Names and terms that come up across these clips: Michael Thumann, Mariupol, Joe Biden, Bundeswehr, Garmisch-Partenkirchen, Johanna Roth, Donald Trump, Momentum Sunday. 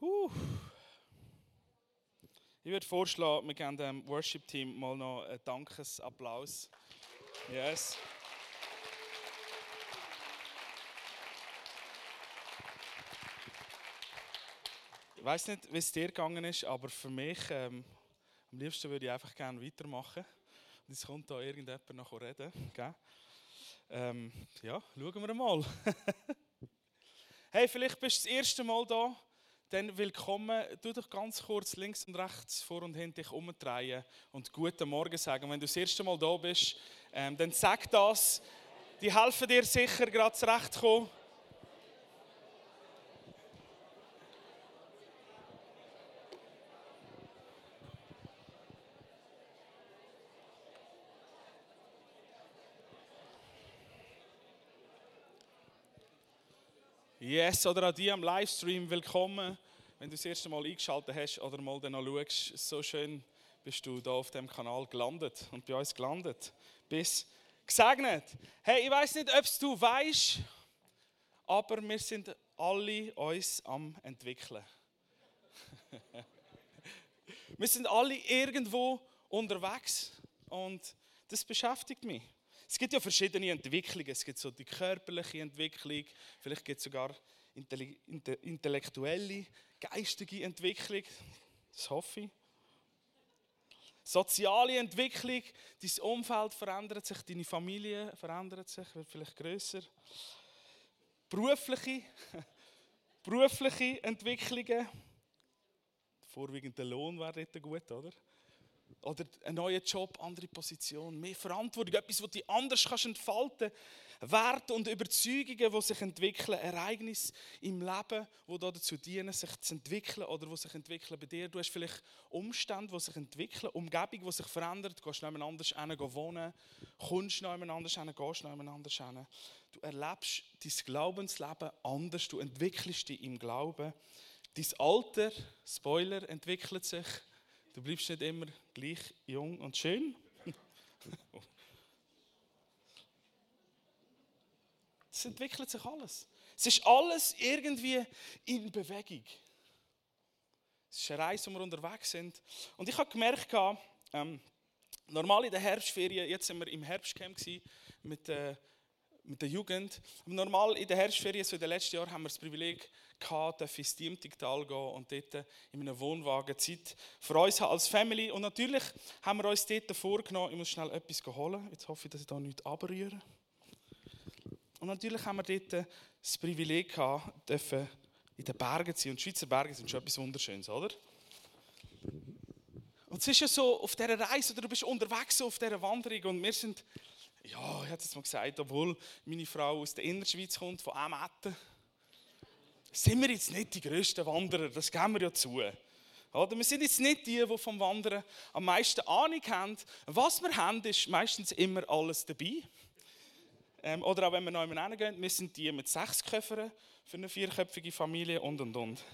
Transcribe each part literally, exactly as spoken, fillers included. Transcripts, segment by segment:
Huh. Ich würde vorschlagen, wir geben dem Worship-Team mal noch einen Dankesapplaus. Yes. Ich weiss nicht, wie es dir gegangen ist, aber für mich, ähm, am liebsten würde ich einfach gerne weitermachen. Und es kommt da irgendjemand noch reden. Gell? Ähm, ja, schauen wir mal. Hey, vielleicht bist du das erste Mal da. Dann willkommen. Tu dich ganz kurz links und rechts, vor und hinten dich umdrehen und guten Morgen sagen. Und wenn du das erste Mal da bist, ähm, dann sag das. Die helfen dir sicher, gerade zurechtzukommen. Yes, oder an dir am Livestream willkommen, wenn du das erste Mal eingeschaltet hast oder mal dann noch schaust. So schön bist du hier auf diesem Kanal gelandet und bei uns gelandet. Bis gesegnet. Hey, ich weiss nicht, ob es du weisst, aber wir sind alle uns am entwickeln. Wir sind alle irgendwo unterwegs und das beschäftigt mich. Es gibt ja verschiedene Entwicklungen. Es gibt so die körperliche Entwicklung, vielleicht gibt es sogar intellektuelle, geistige Entwicklung. Das hoffe ich. Soziale Entwicklung. Dein Umfeld verändert sich, deine Familie verändert sich, wird vielleicht grösser. Berufliche, berufliche Entwicklungen. Vorwiegend der Lohn wäre dort gut, oder? Oder einen neuen Job, andere Position, mehr Verantwortung, etwas, das du anders kannst entfalten kannst. Werte und Überzeugungen, die sich entwickeln, Ereignisse im Leben, die dazu dienen, sich zu entwickeln oder die sich entwickeln bei dir. Du hast vielleicht Umstände, die sich entwickeln, Umgebung, die sich verändert. Du gehst noch jemand anders hin, wohnen, kommst noch jemand anders hin, gehst noch jemand anders hin. Du erlebst dein Glaubensleben anders, du entwickelst dich im Glauben. Dein Alter, Spoiler, entwickelt sich. Du bleibst nicht immer gleich jung und schön. Es entwickelt sich alles. Es ist alles irgendwie in Bewegung. Es ist eine Reise, wo wir unterwegs sind. Und ich habe gemerkt, ähm, normal in den Herbstferien, jetzt waren wir im Herbstcamp mit, äh, mit der Jugend. Normal in den Herbstferien, so in den letzten Jahren, haben wir das Privileg gehabt, ins Diemtigtal gehen und dort in einem Wohnwagen Zeit für uns als Family. Und natürlich haben wir uns dort vorgenommen, ich muss schnell etwas holen, jetzt hoffe ich, dass ich da nichts abrühre. Und natürlich haben wir dort das Privileg gehabt, dürfen in den Bergen zu sein. Und die Schweizer Berge sind schon etwas Wunderschönes, oder? Und es ist ja so, auf dieser Reise, oder du bist unterwegs so auf dieser Wanderung und wir sind, ja, ich hätte es mal gesagt, obwohl meine Frau aus der Innerschweiz kommt, von Ammetten, sind wir jetzt nicht die grössten Wanderer, das geben wir ja zu. Oder? Wir sind jetzt nicht die, die vom Wandern am meisten Ahnung haben. Was wir haben, ist meistens immer alles dabei. Ähm, oder auch wenn wir neu hingehen, wir sind die mit sechs Köffern für eine vierköpfige Familie und und und.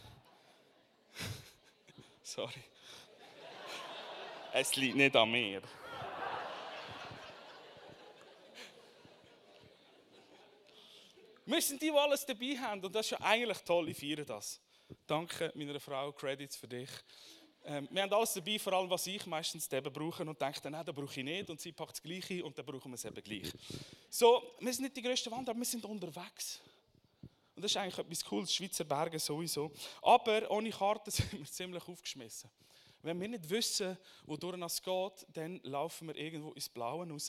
Sorry. Es liegt nicht an mir. Wir sind die, die alles dabei haben. Und das ist ja eigentlich toll, ich feiere das. Danke meiner Frau, Credits für dich. Ähm, wir haben alles dabei, vor allem was ich meistens eben brauche. Und denke dann, nein, das brauche ich nicht. Und sie packt das Gleiche und dann brauchen wir es eben gleich. So, wir sind nicht die grössten Wanderer, wir sind unterwegs. Und das ist eigentlich etwas Cooles, Schweizer Berge sowieso. Aber ohne Karte sind wir ziemlich aufgeschmissen. Wenn wir nicht wissen, wodurch es geht, dann laufen wir irgendwo ins Blaue raus.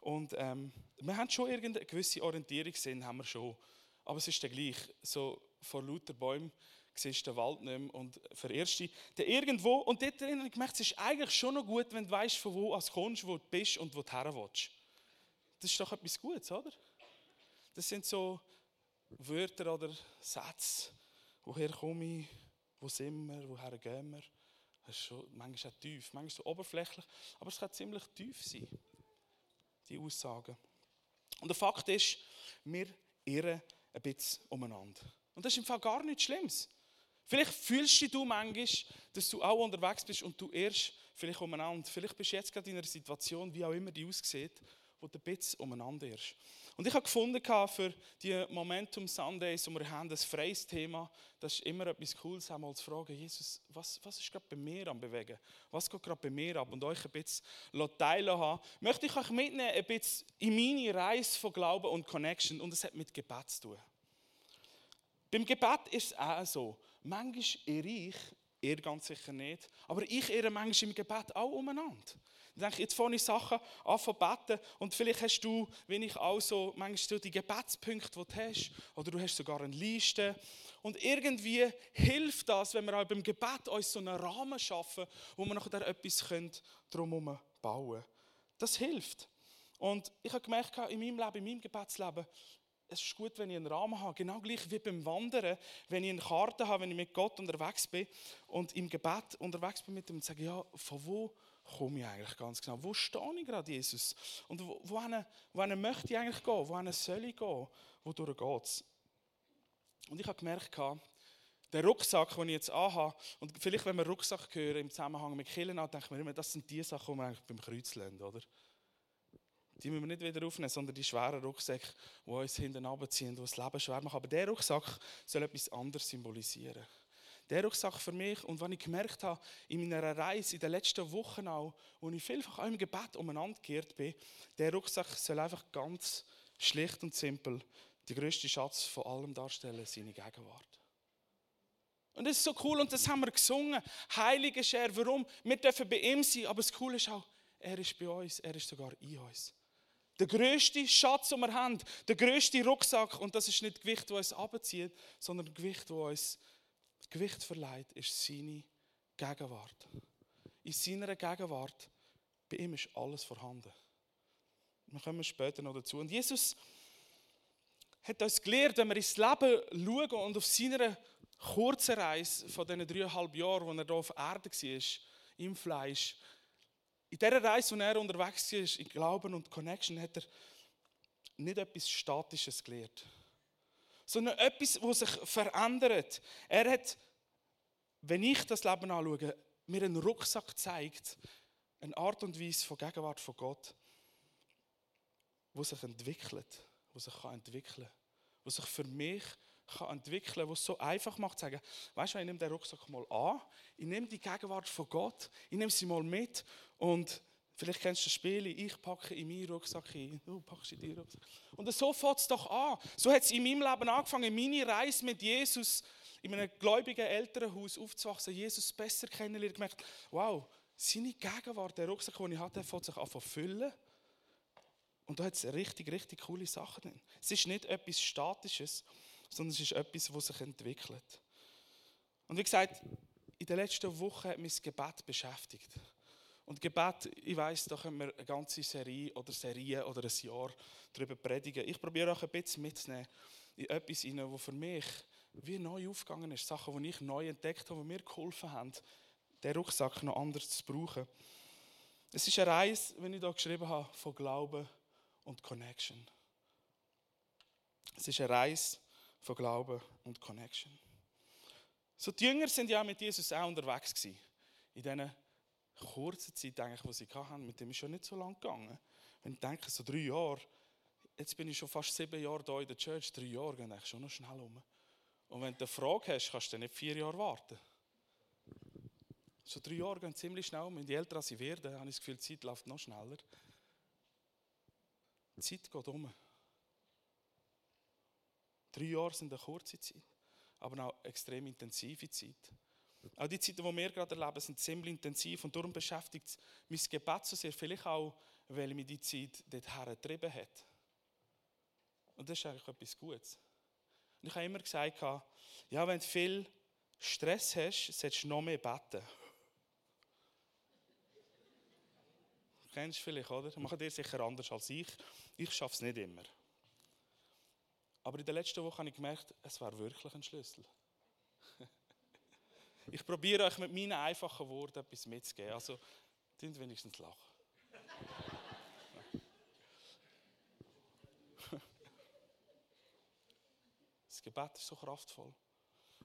Und ähm, wir haben schon irgendeine gewisse Orientierung gesehen, haben wir schon. Aber es ist der gleich. So vor lauter Bäumen siehst du den Wald nicht mehr und verirrst dich. Dann irgendwo, und dort drin habe ich gemerkt, es ist eigentlich schon noch gut, wenn du weißt, von wo du kommst, wo du bist und wo du hin willst. Das ist doch etwas Gutes, oder? Das sind so Wörter oder Sätze. Woher komme ich? Wo sind wir? Woher gehen wir? Das ist schon, manchmal auch tief, manchmal so oberflächlich. Aber es kann ziemlich tief sein. Die Aussagen. Und der Fakt ist, wir irren ein bisschen umeinander. Und das ist im Fall gar nichts Schlimmes. Vielleicht fühlst du manchmal, dass du auch unterwegs bist und du irrst vielleicht umeinander. Vielleicht bist du jetzt gerade in einer Situation, wie auch immer die aussieht, wo du ein bisschen umeinander irrst. Und ich habe gefunden, für die Momentum Sundays, wo wir haben, ein freies Thema, das ist immer etwas Cooles, einmal zu fragen, Jesus, was, was ist gerade bei mir am Bewegen? Was geht gerade bei mir ab? Und euch ein bisschen teilhaben lassen. Möchte ich euch mitnehmen, ein bisschen in meine Reise von Glauben und Connection. Und es hat mit Gebet zu tun. Beim Gebet ist es auch so. Manchmal irre ich, ihr ganz sicher nicht, aber ich irre manchmal im Gebet auch umeinander. Ich denke, jetzt fange ich Sachen an zu beten und vielleicht hast du, wenn ich auch so, manchmal die Gebetspunkte, die du hast, oder du hast sogar eine Liste. Und irgendwie hilft das, wenn wir auch beim Gebet uns so einen Rahmen schaffen, wo wir nachher etwas drumherum bauen können. Das hilft. Und ich habe gemerkt, in meinem Leben, in meinem Gebetsleben, es ist gut, wenn ich einen Rahmen habe, genau gleich wie beim Wandern, wenn ich eine Karte habe, wenn ich mit Gott unterwegs bin und im Gebet unterwegs bin mit ihm und sage, ja, von wo komme ich eigentlich ganz genau? Wo stehe ich gerade, Jesus? Und wo, wohin, wohin möchte ich eigentlich gehen? Wohin soll ich gehen? Wodurch geht es? Und ich habe gemerkt, der Rucksack, den ich jetzt anhabe, und vielleicht, wenn wir Rucksack hören im Zusammenhang mit Kirchen, denken wir immer, das sind die Sachen, die wir eigentlich beim Kreuz lassen, oder? Die müssen wir nicht wieder aufnehmen, sondern die schweren Rucksäcke, die uns hinten runterziehen, die das Leben schwer machen. Aber dieser Rucksack soll etwas anderes symbolisieren. Der Rucksack für mich, und was ich gemerkt habe, in meiner Reise, in den letzten Wochen auch, wo ich vielfach auch im Gebet umeinander geirrt bin, der Rucksack soll einfach ganz schlicht und simpel den grössten Schatz von allem darstellen, seine Gegenwart. Und das ist so cool, und das haben wir gesungen. Heilig ist er, warum? Wir dürfen bei ihm sein, aber das Coole ist auch, er ist bei uns, er ist sogar in uns. Der grösste Schatz, den wir haben, der grösste Rucksack, und das ist nicht das Gewicht, das uns runterzieht, sondern das Gewicht, das uns das Gewicht verleiht, ist seine Gegenwart. In seiner Gegenwart, bei ihm ist alles vorhanden. Wir kommen später noch dazu. Und Jesus hat uns gelehrt, wenn wir ins Leben schauen und auf seiner kurzen Reise von diesen dreieinhalb Jahren, als er hier auf Erde war, im Fleisch, in dieser Reise, in der er unterwegs war, in Glauben und Connection, hat er nicht etwas Statisches gelehrt, sondern etwas, das sich verändert. Er hat, wenn ich das Leben anschaue, mir einen Rucksack gezeigt, eine Art und Weise von Gegenwart von Gott, die sich entwickelt, die sich entwickeln kann, die sich für mich entwickeln kann, die es so einfach macht, zu sagen, weißt du, ich nehme den Rucksack mal an, ich nehme die Gegenwart von Gott, ich nehme sie mal mit und vielleicht kennst du das Spiel, ich packe in meinen Rucksack ein, du packst in deinen Rucksack. Und so fängt es doch an. So hat es in meinem Leben angefangen, meine Reise mit Jesus in einem gläubigen Elternhaus aufzuwachsen, Jesus besser kennenlernen, gemerkt, wow, seine Gegenwart, der Rucksack, den ich hatte, fängt sich an zu füllen. Und da hat es richtig, richtig coole Sachen drin. Es ist nicht etwas Statisches, sondern es ist etwas, das sich entwickelt. Und wie gesagt, in den letzten Wochen hat mich das Gebet beschäftigt. Und Gebet, ich weiss, da können wir eine ganze Serie oder Serien oder ein Jahr darüber predigen. Ich probiere euch ein bisschen mitzunehmen in etwas hinein, das für mich wie neu aufgegangen ist. Sachen, die ich neu entdeckt habe, die mir geholfen haben, den Rucksack noch anders zu brauchen. Es ist eine Reise, wenn ich hier geschrieben habe, von Glauben und Connection. Es ist eine Reise von Glauben und Connection. So, die Jünger waren ja mit Jesus auch unterwegs gewesen. In diesen kurzen Zeit, denke ich, die sie hatten, mit dem ist schon nicht so lange gegangen. Wenn ich denke, so drei Jahre, jetzt bin ich schon fast sieben Jahre hier in der Church, drei Jahre gehen eigentlich schon noch schnell um. Und wenn du eine Frage hast, kannst du nicht vier Jahre warten. So drei Jahre gehen ziemlich schnell um. Je älter sie werden, habe ich das Gefühl, die Zeit läuft noch schneller. Die Zeit geht um. Drei Jahre sind eine kurze Zeit, aber auch eine extrem intensive Zeit. Auch die Zeiten, die wir gerade erleben, sind ziemlich intensiv und darum beschäftigt mein Gebet so sehr, vielleicht auch, weil mich die Zeit dorthin getrieben hat. Und das ist eigentlich etwas Gutes. Und ich habe immer gesagt, ja, wenn du viel Stress hast, solltest du noch mehr beten. Kennst du vielleicht, oder? Das macht ihr sicher anders als ich. Ich schaffe es nicht immer. Aber in der letzten Woche habe ich gemerkt, es wäre wirklich ein Schlüssel. Ich probiere euch mit meinen einfachen Worten etwas mitzugeben. Also, könnt wenigstens lachen. Das Gebet ist so kraftvoll.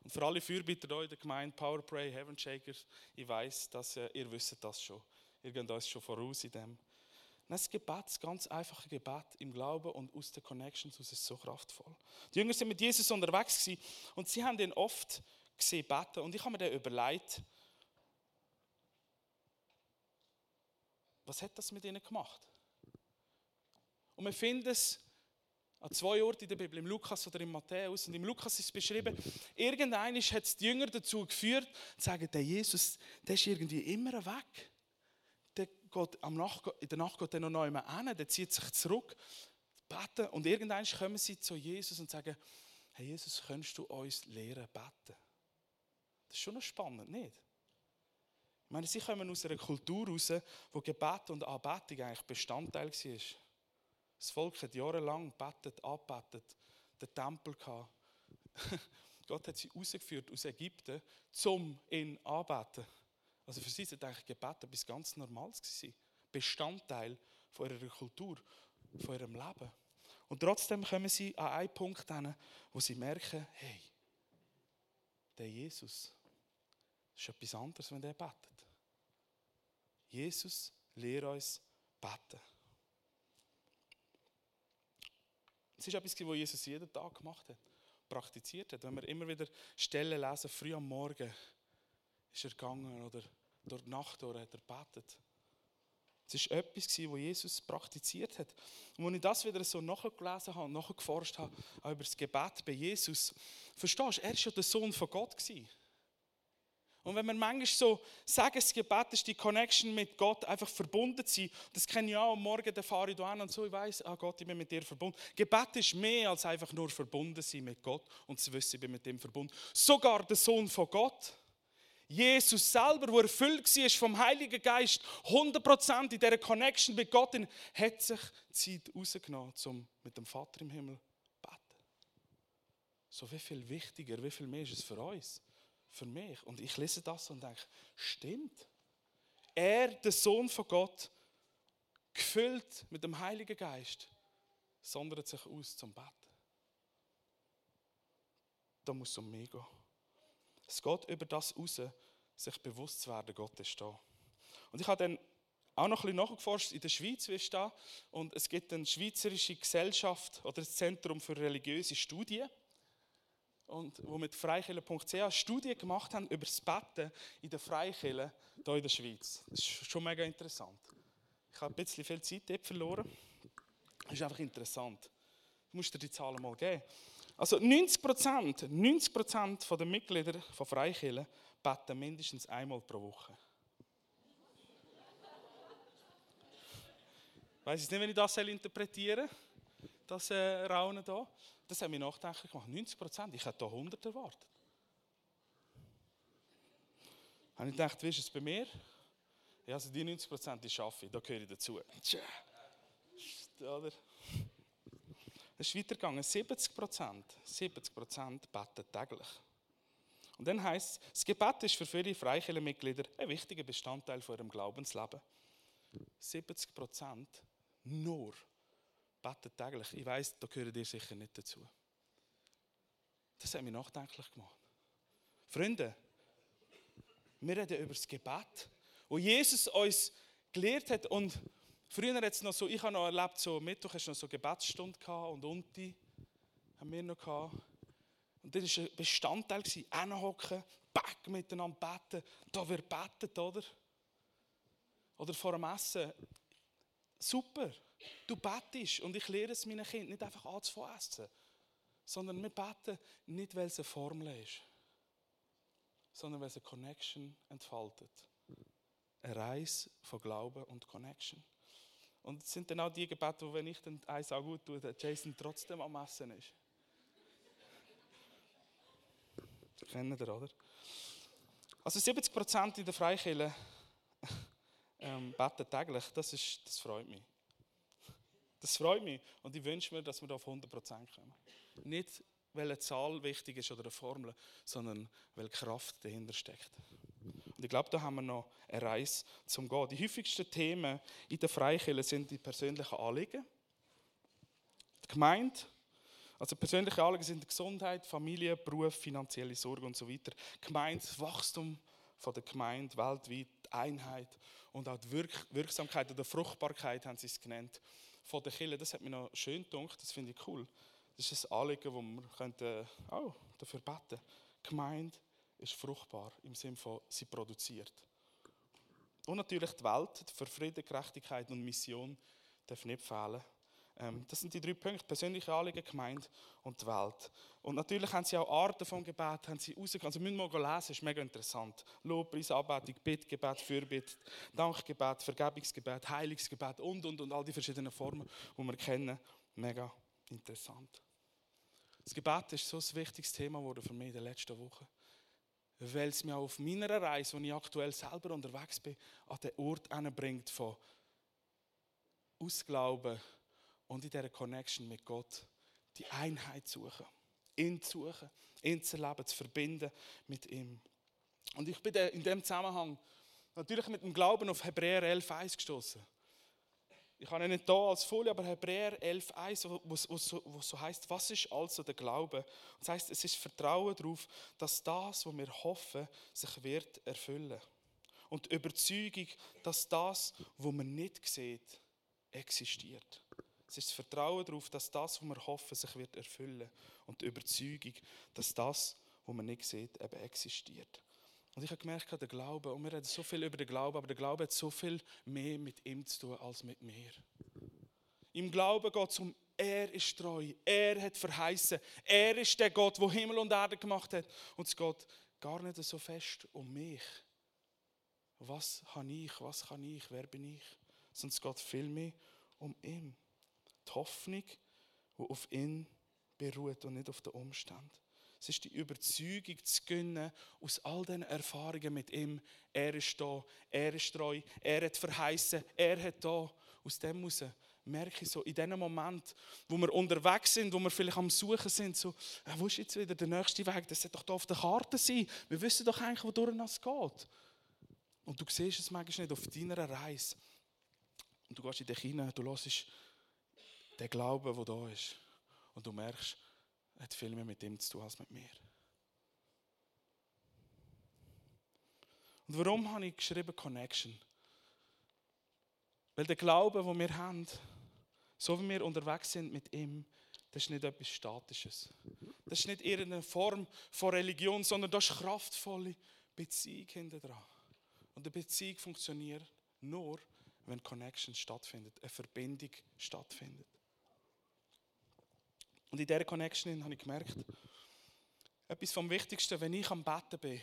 Und für alle Fürbitter in der Gemeinde, Powerpray, Heaven Shakers, ich weiss, dass äh, ihr wisst das schon. Ihr geht uns schon voraus in dem. Das Gebet, das ganz einfache Gebet im Glauben und aus den Connections aus ist so kraftvoll. Die Jünger sind mit Jesus unterwegs gewesen und sie haben ihn oft gesehen beten. Und ich habe mir dann überlegt, was hat das mit ihnen gemacht? Und wir finden es an zwei Orten in der Bibel, im Lukas oder im Matthäus. Und im Lukas ist es beschrieben, irgendwann hat es die Jünger dazu geführt, zu sagen, der Jesus, der ist irgendwie immer weg. Der geht am Nacht, in der Nacht geht er noch neu hin, der zieht sich zurück, beten. Und irgendwann kommen sie zu Jesus und sagen, hey Jesus, könntest du uns lehren, beten? Das ist schon noch spannend, nicht? Ich meine, sie kommen aus einer Kultur raus, wo Gebet und Anbetung eigentlich Bestandteil war. Das Volk hat jahrelang gebetet, angebetet, den Tempel gehabt. Gott hat sie rausgeführt aus Ägypten, um ihn anzubeten. Also für sie war eigentlich Gebet etwas ganz Normales gewesen. Bestandteil von ihrer Kultur, von ihrem Leben. Und trotzdem kommen sie an einen Punkt hin, wo sie merken, hey, der Jesus ist etwas anderes, wenn er betet. Jesus, lehrt uns beten. Es ist etwas, was Jesus jeden Tag gemacht hat, praktiziert hat. Wenn wir immer wieder Stellen lesen, früh am Morgen ist er gegangen oder durch die Nacht durch hat er gebetet. Es war etwas, was Jesus praktiziert hat. Und als ich das wieder so nachgelesen habe und nachgeforscht habe, auch über das Gebet bei Jesus, verstehst du, er war ja der Sohn von Gott. Und wenn wir manchmal so sagen, das Gebet ist die Connection mit Gott, einfach verbunden zu sein, das kenne ich auch, am Morgen fahre ich an und so, ich weiss, ah Gott, ich bin mit dir verbunden. Gebet ist mehr als einfach nur verbunden sein mit Gott und zu wissen, ich bin mit ihm verbunden. Sogar der Sohn von Gott, Jesus selber, der erfüllt war vom Heiligen Geist, hundert Prozent in dieser Connection mit Gott, hat sich Zeit rausgenommen, um mit dem Vater im Himmel zu beten. So wie viel wichtiger, wie viel mehr ist es für uns? Für mich. Und ich lese das und denke, stimmt. Er, der Sohn von Gott, gefüllt mit dem Heiligen Geist, sondert sich aus zum Beten. Da muss es um mich gehen. Es geht über das raus, sich bewusst zu werden, Gott ist da. Und ich habe dann auch noch ein bisschen nachgeforscht in der Schweiz, wie es da ist. Und es gibt eine schweizerische Gesellschaft oder das Zentrum für religiöse Studien. Und wo mit freikirche punkt c h Studien gemacht haben über das Beten in den Freikirchen hier in der Schweiz. Das ist schon mega interessant. Ich habe ein bisschen viel Zeit dort verloren. Das ist einfach interessant. Du musst dir die Zahlen mal geben. Also neunzig Prozent der Mitglieder von Freikirchen beten mindestens einmal pro Woche. Ich weiss nicht, wenn ich das interpretieren soll, das äh, Raunen hier. Das hat mich nachdenklich gemacht. neunzig Prozent. Ich hätte da hundert erwartet. Und ich dachte, wie ist es bei mir? Ja, also die neunzig Prozent die schaffe ich, da gehöre ich dazu. Oder? Es ist weitergegangen. siebzig Prozent. siebzig Prozent beten täglich. Und dann heisst es, das Gebet ist für viele Freikirchenmitglieder ein wichtiger Bestandteil von ihrem Glaubensleben. siebzig Prozent nur. Beten täglich. Ich weiss, da gehört ihr sicher nicht dazu. Das hat mich nachdenklich gemacht. Freunde, wir reden über das Gebet, wo Jesus uns gelehrt hat. Und früher hat es noch so, ich habe noch erlebt, so Mittwoch hast du noch so Gebetsstunde gehabt und unten haben wir noch gehabt. Und das war ein Bestandteil, hinhocken, back miteinander beten, da wird betet, oder? Oder vor dem Essen. Super. Du betest und ich lehre es meinen Kindern nicht einfach anzufangen essen, sondern wir beten nicht, weil es eine Formel ist, sondern weil es eine Connection entfaltet. Eine Reise von Glauben und Connection. Und es sind dann auch die Gebete, wo wenn ich dann eins auch gut tue, der Jason trotzdem am Essen ist. Kennen ihr, oder? Also siebzig Prozent in der Freikirche ähm, beten täglich, das, ist, das freut mich. Das freut mich und ich wünsche mir, dass wir da auf hundert Prozent kommen. Nicht, weil eine Zahl wichtig ist oder eine Formel, sondern weil Kraft dahinter steckt. Und ich glaube, da haben wir noch eine Reise zum Gehen. Die häufigsten Themen in der Freikirche sind die persönlichen Anliegen. Die Gemeinde, also persönliche Anliegen sind Gesundheit, Familie, Beruf, finanzielle Sorge und so weiter. Gemeindewachstum von der Gemeinde weltweit, Einheit und auch die Wirk- Wirksamkeit oder Fruchtbarkeit, haben sie es genannt, von der Kirche. Das hat mich noch schön gedacht, das finde ich cool. Das ist ein Anliegen, wo wir könnten, oh, dafür beten könnten. Die Gemeinde ist fruchtbar, im Sinne von, sie produziert. Und natürlich die Welt, die Frieden, Gerechtigkeit und Mission darf nicht fehlen. Ähm, das sind die drei Punkte, persönliche Anliegen, Gemeinde und die Welt. Und natürlich haben sie auch Arten vom Gebet, haben sie rausgegangen. Also müssen wir mal lesen, ist mega interessant. Lobpreis, Anbetung, Bittgebet, Fürbitte, Dankgebet, Vergebungsgebet, Heilungsgebet und, und, und all die verschiedenen Formen, die wir kennen. Mega interessant. Das Gebet ist so ein wichtiges Thema geworden für mich in den letzten Wochen, weil es mich auch auf meiner Reise, wo ich aktuell selber unterwegs bin, an den Ort hinbringt von Ausglauben und in dieser Connection mit Gott die Einheit zu suchen, ihn zu suchen, ihn zu erleben, zu verbinden mit ihm. Und ich bin in diesem Zusammenhang natürlich mit dem Glauben auf Hebräer elf eins gestoßen. Ich habe ihn nicht hier als Folie, aber Hebräer elf eins, wo es so, so heisst, was ist also der Glaube? Das heisst, es ist Vertrauen darauf, dass das, was wir hoffen, sich wird erfüllen. Und die Überzeugung, dass das, was man nicht sieht, existiert. Es ist das Vertrauen darauf, dass das, was wir hoffen, sich wird erfüllen. Und die Überzeugung, dass das, was man nicht sieht, eben existiert. Und ich habe gemerkt, der Glaube, und wir reden so viel über den Glauben, aber der Glaube hat so viel mehr mit ihm zu tun als mit mir. Im Glauben geht es um, er ist treu, er hat verheißen, er ist der Gott, der Himmel und Erde gemacht hat. Und es geht gar nicht so fest um mich. Was habe ich, was kann ich, wer bin ich? Sondern es geht viel mehr um ihn. Die Hoffnung, die auf ihn beruht und nicht auf den Umständen. Es ist die Überzeugung zu gewinnen aus all diesen Erfahrungen mit ihm. Er ist da, er ist treu, er hat verheißen, er hat da. Aus dem heraus merke ich so, in diesem Moment, wo wir unterwegs sind, wo wir vielleicht am Suchen sind, so, wo ist jetzt wieder der nächste Weg? Das sollte doch hier auf der Karte sein. Wir wissen doch eigentlich, wodurch es geht. Und du siehst es manchmal nicht auf deiner Reise. Und du gehst in dich hinein, du hörst den Glauben, der da ist. Und du merkst, hat viel mehr mit ihm zu tun als mit mir. Und warum habe ich geschrieben Connection? Weil der Glaube, den wir haben, so wie wir unterwegs sind mit ihm, das ist nicht etwas Statisches. Das ist nicht irgendeine Form von Religion, sondern das ist kraftvolle Beziehung hinter dran. Und eine Beziehung funktioniert nur, wenn Connection stattfindet, eine Verbindung stattfindet. Und in dieser Connection habe ich gemerkt, etwas vom Wichtigsten, wenn ich am Betten bin,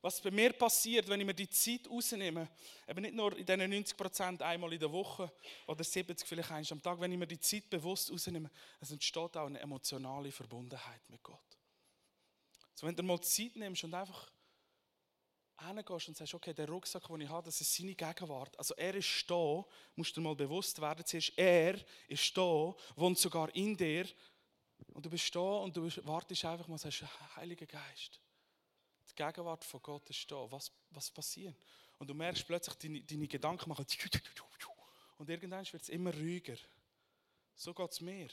was bei mir passiert, wenn ich mir die Zeit rausnehme, eben nicht nur in diesen neunzig Prozent einmal in der Woche oder siebzig vielleicht einmal am Tag, wenn ich mir die Zeit bewusst rausnehme, es entsteht auch eine emotionale Verbundenheit mit Gott. Also wenn du mal Zeit nimmst und einfach hingehst und sagst, okay, der Rucksack, den ich habe, das ist seine Gegenwart. Also er ist da, musst du dir mal bewusst werden, zuerst, er ist da, wohnt sogar in dir. Und du bist da und du wartest einfach mal und sagst, Heiliger Geist, die Gegenwart von Gott ist da, was, was passiert? Und du merkst plötzlich, deine, deine Gedanken machen und irgendwann wird es immer ruhiger. So geht es mir.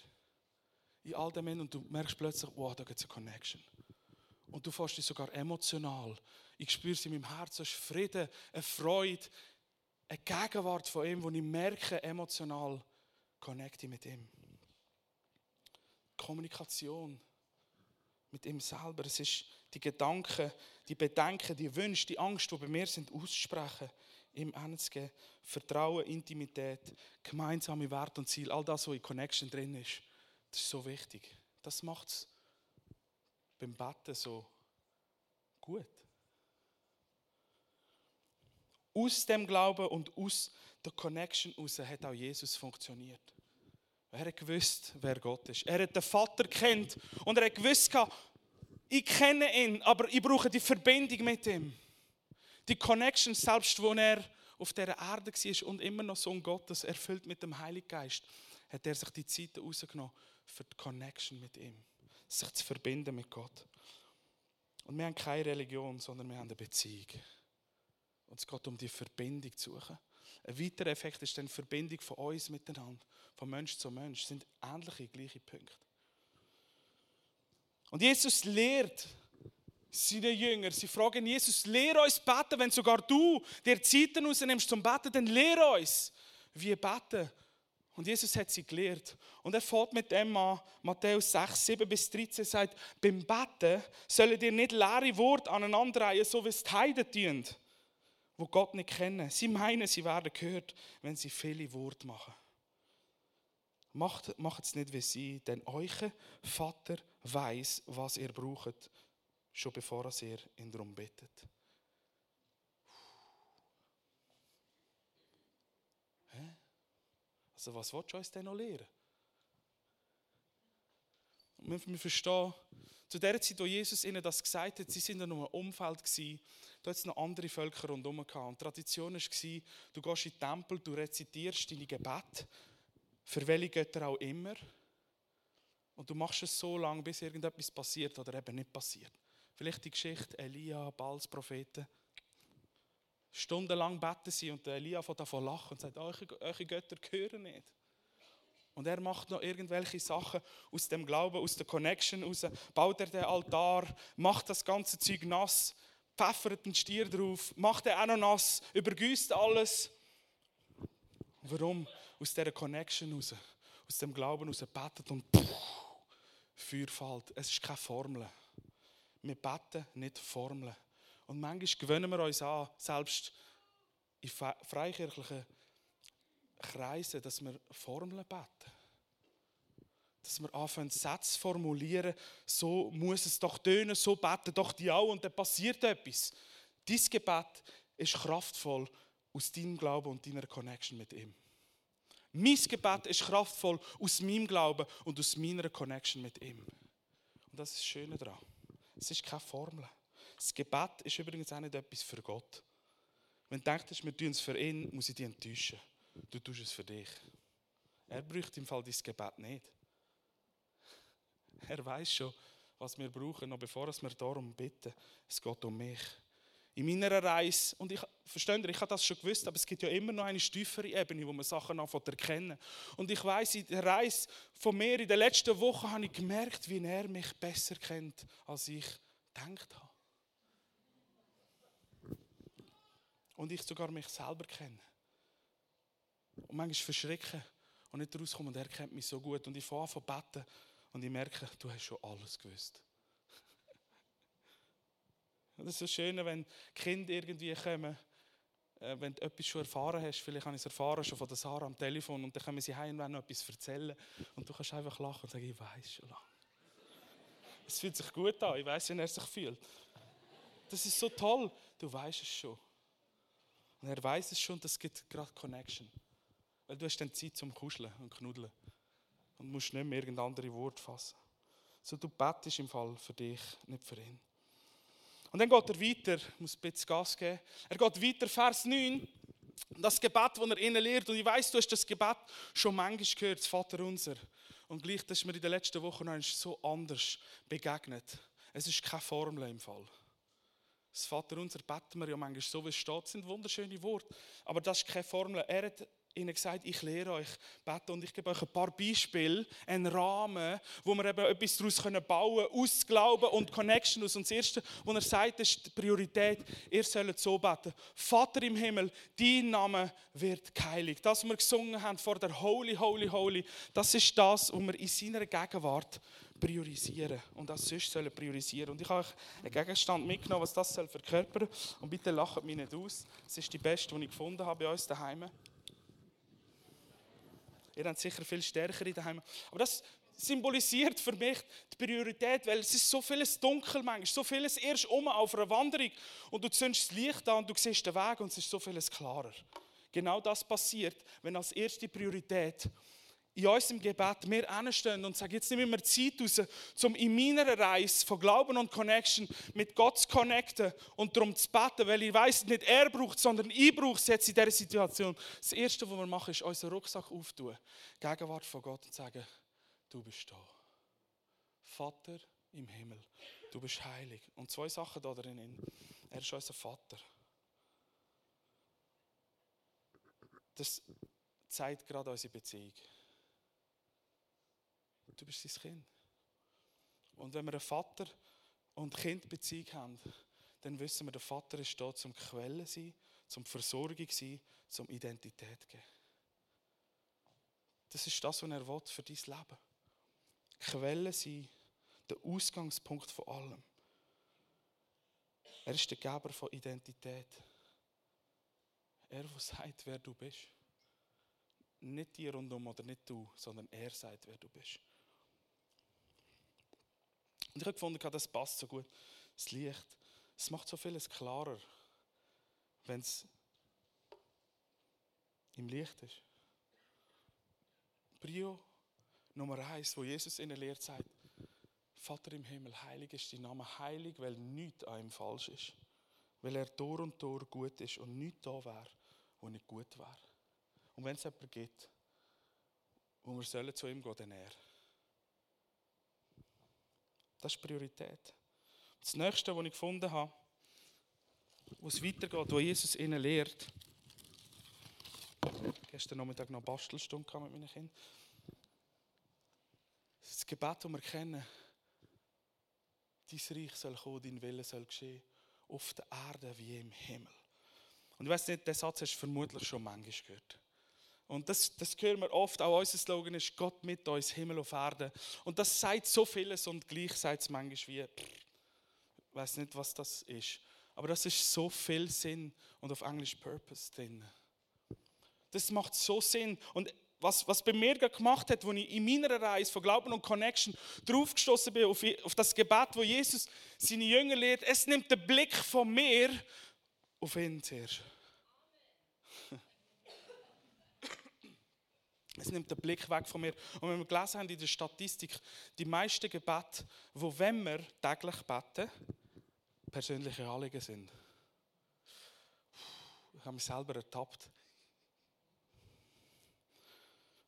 In all dem hin und du merkst plötzlich, wow, da gibt es eine Connection. Und du fährst dich sogar emotional. Ich spüre es in meinem Herzen, es ist Frieden, eine Freude, eine Gegenwart von ihm, wo ich merke, emotional connecte mit ihm. Kommunikation mit ihm selber. Es ist die Gedanken, die Bedenken, die Wünsche, die Angst, die bei mir sind, aussprechen, ihm hinzugeben. Vertrauen, Intimität, gemeinsame Werte und Ziele, all das, was in Connection drin ist, das ist so wichtig. Das macht es beim Betten so gut. Aus dem Glauben und aus der Connection heraus hat auch Jesus funktioniert. Er hat gewusst, wer Gott ist. Er hat den Vater gekannt und er hat gewusst, ich kenne ihn, aber ich brauche die Verbindung mit ihm. Die Connection, selbst als er auf dieser Erde war und immer noch Sohn Gottes, erfüllt mit dem Heiligen Geist, hat er sich die Zeit rausgenommen für die Connection mit ihm, sich zu verbinden mit Gott. Und wir haben keine Religion, sondern wir haben eine Beziehung. Und es geht um die Verbindung zu suchen. Ein weiterer Effekt ist dann die Verbindung von uns miteinander, von Mensch zu Mensch. Das sind ähnliche, gleiche Punkte. Und Jesus lehrt seine Jünger, sie fragen Jesus, lehr uns beten, wenn sogar du dir Zeiten rausnimmst zum Beten, dann lehr uns, wie beten. Und Jesus hat sie gelehrt. Und er fährt mit dem an, Matthäus sechs, sieben bis dreizehn, sagt, beim Beten sollen ihr nicht leere Worte aneinanderreihen, so wie es die Heiden tun, die Gott nicht kennen. Sie meinen, sie werden gehört, wenn sie viele Worte machen. Macht, macht es nicht wie sie, denn euer Vater weiß, was ihr braucht, schon bevor ihr ihn darum bittet. Also was willst du uns denn noch lehren? Und wir verstehen, zu der Zeit, wo Jesus ihnen das gesagt hat, sie waren in einem Umfeld, da hatten es noch andere Völker rundherum. Und die Tradition war, du gehst in den Tempel, du rezitierst deine Gebete, für welche Götter auch immer. Und du machst es so lange, bis irgendetwas passiert oder eben nicht passiert. Vielleicht die Geschichte Elia, Baals Propheten. Stundenlang beten sie und Elia fängt davon lachen und sagt, eure Götter gehören nicht. Und er macht noch irgendwelche Sachen aus dem Glauben, aus der Connection raus, baut er den Altar, macht das ganze Zeug nass, pfeffert den Stier drauf, macht den auch noch nass, übergüsst alles. Warum? Aus dieser Connection raus, aus dem Glauben raus, betet und pff, Feuer fällt. Es ist keine Formel. Wir beten nicht Formeln. Und manchmal gewöhnen wir uns an, selbst in freikirchlichen Kreisen, dass wir Formeln beten. Dass wir anfangen, Sätze zu formulieren, so muss es doch tönen, so beten doch die auch und dann passiert etwas. Dein Gebet ist kraftvoll aus deinem Glauben und deiner Connection mit ihm. Mein Gebet ist kraftvoll aus meinem Glauben und aus meiner Connection mit ihm. Und das ist das Schöne daran. Es ist keine Formel. Das Gebet ist übrigens auch nicht etwas für Gott. Wenn du denkst, wir tun es für ihn, muss ich dich enttäuschen. Du tust es für dich. Er bräuchte im Fall dein Gebet nicht. Er weiß schon, was wir brauchen, noch bevor wir darum bitten. Es geht um mich. In meiner Reise, und ich verstehe, ich habe das schon gewusst, aber es gibt ja immer noch eine tiefere Ebene, wo man Sachen anfängt zu erkennen. Und ich weiss, in der Reise von mir, in den letzten Wochen, habe ich gemerkt, wie er mich besser kennt, als ich gedacht habe. Und ich sogar mich selber kenne. Und manchmal verschrecke und nicht rauskomme und er kennt mich so gut. Und ich fange an zu beten und ich merke, du hast schon alles gewusst. Und das ist so schön, wenn Kinder irgendwie kommen, wenn du etwas schon erfahren hast, vielleicht habe ich es erfahren schon von der Sarah am Telefon und dann kommen sie heim und wollen noch etwas erzählen. Und du kannst einfach lachen und sagen, ich weiß schon lange. Es fühlt sich gut an, ich weiß, wie er sich fühlt. Das ist so toll, du weißt es schon. Und er weiß es schon, das gibt gerade Connection. Weil du hast dann Zeit zum Kuscheln und Knuddeln. Und musst nicht mehr irgendein anderes Wort fassen. So, du betest im Fall für dich, nicht für ihn. Und dann geht er weiter, ich muss ein bisschen Gas geben. Er geht weiter, Vers neun. Das Gebet, das er ihnen lehrt. Und ich weiss, du hast das Gebet schon manchmal gehört, das Vaterunser. Und gleich, das ist mir in den letzten Wochen noch so anders begegnet. Es ist keine Formel im Fall. Das Vaterunser beten wir ja manchmal so, wie es steht. Das sind wunderschöne Worte, aber das ist keine Formel. Er hat ihnen gesagt, ich lehre euch beten und ich gebe euch ein paar Beispiele, einen Rahmen, wo wir eben etwas daraus bauen können, aus Glauben und Connection aus. Und das Erste, was er sagt, ist die Priorität, ihr sollt so beten. Vater im Himmel, dein Name wird geheiligt. Das, was wir gesungen haben vor der Holy, Holy, Holy, das ist das, was wir in seiner Gegenwart priorisieren und das sonst sollen priorisieren. Und ich habe euch einen Gegenstand mitgenommen, was das soll verkörpern soll. Und bitte lacht mich nicht aus. Es ist die beste, die ich gefunden habe bei uns daheim. Ihr habt sicher viel stärkere daheim. Aber das symbolisiert für mich die Priorität, weil es ist so vieles dunkel manchmal, so vieles erst um auf einer Wanderung und du zündest das Licht an und du siehst den Weg und es ist so vieles klarer. Genau das passiert, wenn als erste Priorität in unserem Gebet wir hinstehen und sagen, jetzt nehmen wir Zeit raus, um in meiner Reise von Glauben und Connection mit Gott zu connecten und darum zu beten, weil ich weiss, nicht er braucht, sondern ich brauche es jetzt in dieser Situation. Das Erste, was wir machen, ist unseren Rucksack auftun, Gegenwart von Gott und sagen, du bist da. Vater im Himmel, du bist heilig. Und zwei Sachen da drin. Er ist unser Vater. Das zeigt gerade unsere Beziehung. Du bist sein Kind. Und wenn wir einen Vater und Kindbeziehung haben, dann wissen wir, der Vater ist da, zum Quelle sein, zum Versorgung sein, zum Identität geben. Das ist das, was er will für dein Leben. Quelle sein, der Ausgangspunkt von allem. Er ist der Geber von Identität. Er, der sagt, wer du bist. Nicht die rundum oder nicht du, sondern er sagt, wer du bist. Und ich habe gefunden, das passt so gut. Das Licht, es macht so vieles klarer, wenn es im Licht ist. Brio Nummer eins, wo Jesus ihnen lehrt, sagt, Vater im Himmel, heilig ist dein Name, heilig, weil nichts an ihm falsch ist. Weil er Tor und Tor gut ist und nichts da wäre, wo nicht gut wäre. Und wenn es jemanden gibt, wo wir sollen zu ihm gehen, dann er. Das ist Priorität. Das Nächste, was ich gefunden habe, wo es weitergeht, wo Jesus ihnen lehrt. Gestern Nachmittag noch eine Bastelstunde mit meinen Kindern. Das Gebet, das wir kennen. Dein Reich soll kommen, dein Wille soll geschehen. Auf der Erde wie im Himmel. Und ich weiss nicht, diesen Satz hast du vermutlich schon manchmal gehört. Und das, das hören wir oft, auch unser Slogan ist Gott mit uns, Himmel auf Erde. Und das sagt so vieles und gleich sagt es manchmal wie, ich weiss nicht, was das ist. Aber das ist so viel Sinn und auf Englisch Purpose drin. Das macht so Sinn. Und was, was bei mir gemacht hat, als ich in meiner Reise von Glauben und Connection draufgestoßen bin, auf, auf das Gebet, wo Jesus seine Jünger lehrt, es nimmt den Blick von mir auf ihn zuerst. Es nimmt den Blick weg von mir. Und wenn wir gelesen haben in der Statistik, die meisten Gebete, wo wenn wir täglich beten, persönliche Anliegen sind. Ich habe mich selber ertappt.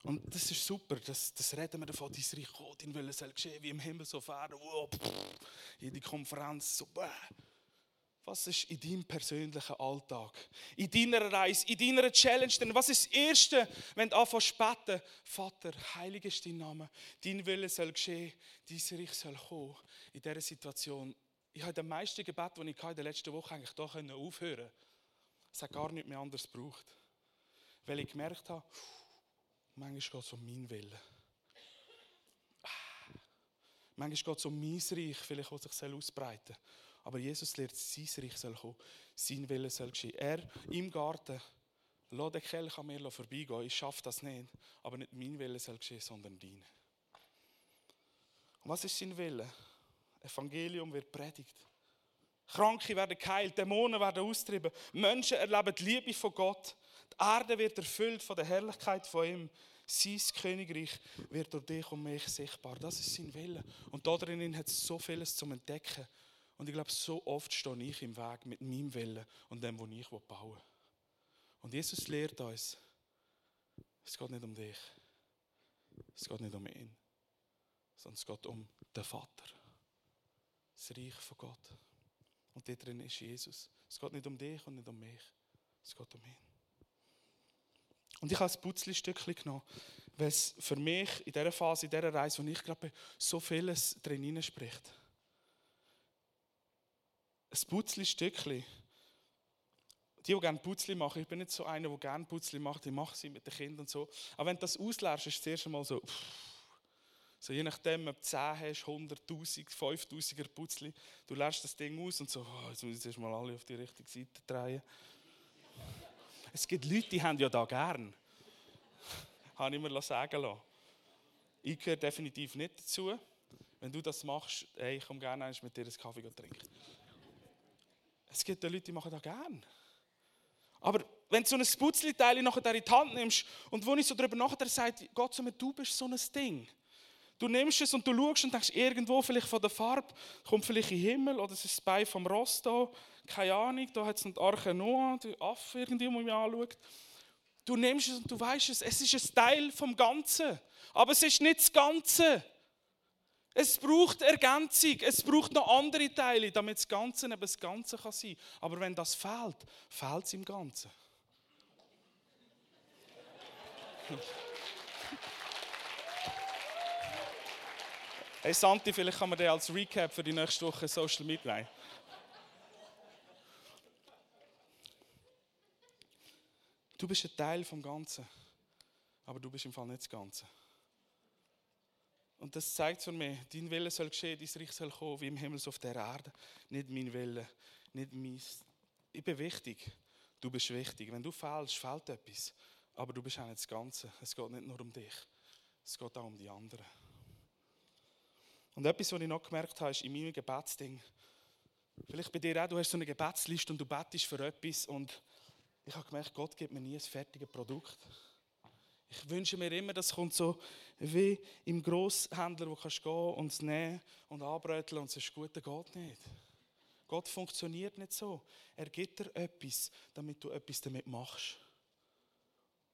Und das ist super, das, das reden wir davon, dein Reich kommt, dein Wille soll geschehen, wie im Himmel so auf Erden. Wow, jede Konferenz, so bäh. Was ist in deinem persönlichen Alltag, in deiner Reise, in deiner Challenge drin? Was ist das Erste, wenn du anfängst zu beten? Vater, heilig ist dein Name, dein Wille soll geschehen, dein Reich soll kommen. In dieser Situation, ich habe den meisten Gebet, die ich in der letzten Woche eigentlich da aufhören konnte. Es hat gar nichts mehr anderes gebraucht. Weil ich gemerkt habe, manchmal geht es um meinen Willen. Manchmal geht es um mein Reich, vielleicht, das sich ausbreiten soll. Aber Jesus lehrt, sein Reich soll kommen, sein Wille soll geschehen. Er im Garten, lass den Kelch an mir vorbeigehen, ich schaffe das nicht, aber nicht mein Wille soll geschehen, sondern dein. Und was ist sein Wille? Evangelium wird predigt. Kranke werden geheilt, Dämonen werden austrieben, Menschen erleben die Liebe von Gott, die Erde wird erfüllt von der Herrlichkeit von ihm. Sein Königreich wird durch dich und mich sichtbar. Das ist sein Wille. Und darin hat es so vieles zum Entdecken. Und ich glaube, so oft stehe ich im Weg mit meinem Willen und dem, was ich bauen will. Und Jesus lehrt uns, es geht nicht um dich, es geht nicht um ihn, sondern es geht um den Vater, das Reich von Gott. Und dort drin ist Jesus. Es geht nicht um dich und nicht um mich, es geht um ihn. Und ich habe ein Putzlestückchen genommen, weil es für mich in dieser Phase, in dieser Reise, wo ich glaube, so vieles drin hineinspricht. Ein Putzli-Stückchen. Die, die gerne Putzli machen, ich bin nicht so einer, der gerne Putzli macht, ich mache sie mit den Kindern und so. Aber wenn du das auslernst, ist es zuerst einmal so, pff. So je nachdem, ob du zehn hast, hunderttausend, fünftausender Putzli, du lernst das Ding aus und so, oh, jetzt muss ich zuerst mal alle auf die richtige Seite drehen. Es gibt Leute, die haben ja da gern. Habe ich mir sagen lassen. Ich gehöre definitiv nicht dazu. Wenn du das machst, hey, ich komme gerne einmal mit dir einen Kaffee trinken. Es gibt Leute, die machen das gerne. Aber wenn du so ein Putzli-Teil nachher in die Hand nimmst und wo ich so darüber nachher sage, Gott, so mit, du bist so ein Ding. Du nimmst es und du schaust und denkst, irgendwo vielleicht von der Farbe, kommt vielleicht in den Himmel oder es ist das Bein vom Ross da. Keine Ahnung, da hat es noch die Arche Noah, die Affe irgendwie, die mich anschaut. Du nimmst es und du weißt es, es ist ein Teil vom Ganzen. Aber es ist nicht das Ganze. Es braucht Ergänzung, es braucht noch andere Teile, damit das Ganze eben das Ganze kann sein kann. Aber wenn das fehlt, fehlt es im Ganzen. Hey Santi, vielleicht kann man den als Recap für die nächste Woche Social Media. Du bist ein Teil vom Ganzen, aber du bist im Fall nicht das Ganze. Und das zeigt es für mich, dein Wille soll geschehen, dein Reich soll kommen, wie im Himmel so auf der Erde. Nicht mein Wille, nicht mein... Ich bin wichtig, du bist wichtig. Wenn du fehlst, fehlt etwas, aber du bist auch nicht das Ganze. Es geht nicht nur um dich, es geht auch um die anderen. Und etwas, was ich noch gemerkt habe, ist in meinem Gebetsding. Vielleicht bei dir auch, du hast so eine Gebetsliste und du betest für etwas und ich habe gemerkt, Gott gibt mir nie ein fertiges Produkt. Ich wünsche mir immer, das kommt so wie im Grosshändler, wo du gehen und es nehmen und anbröteln und es ist gut, das geht nicht. Gott funktioniert nicht so. Er gibt dir etwas, damit du etwas damit machst.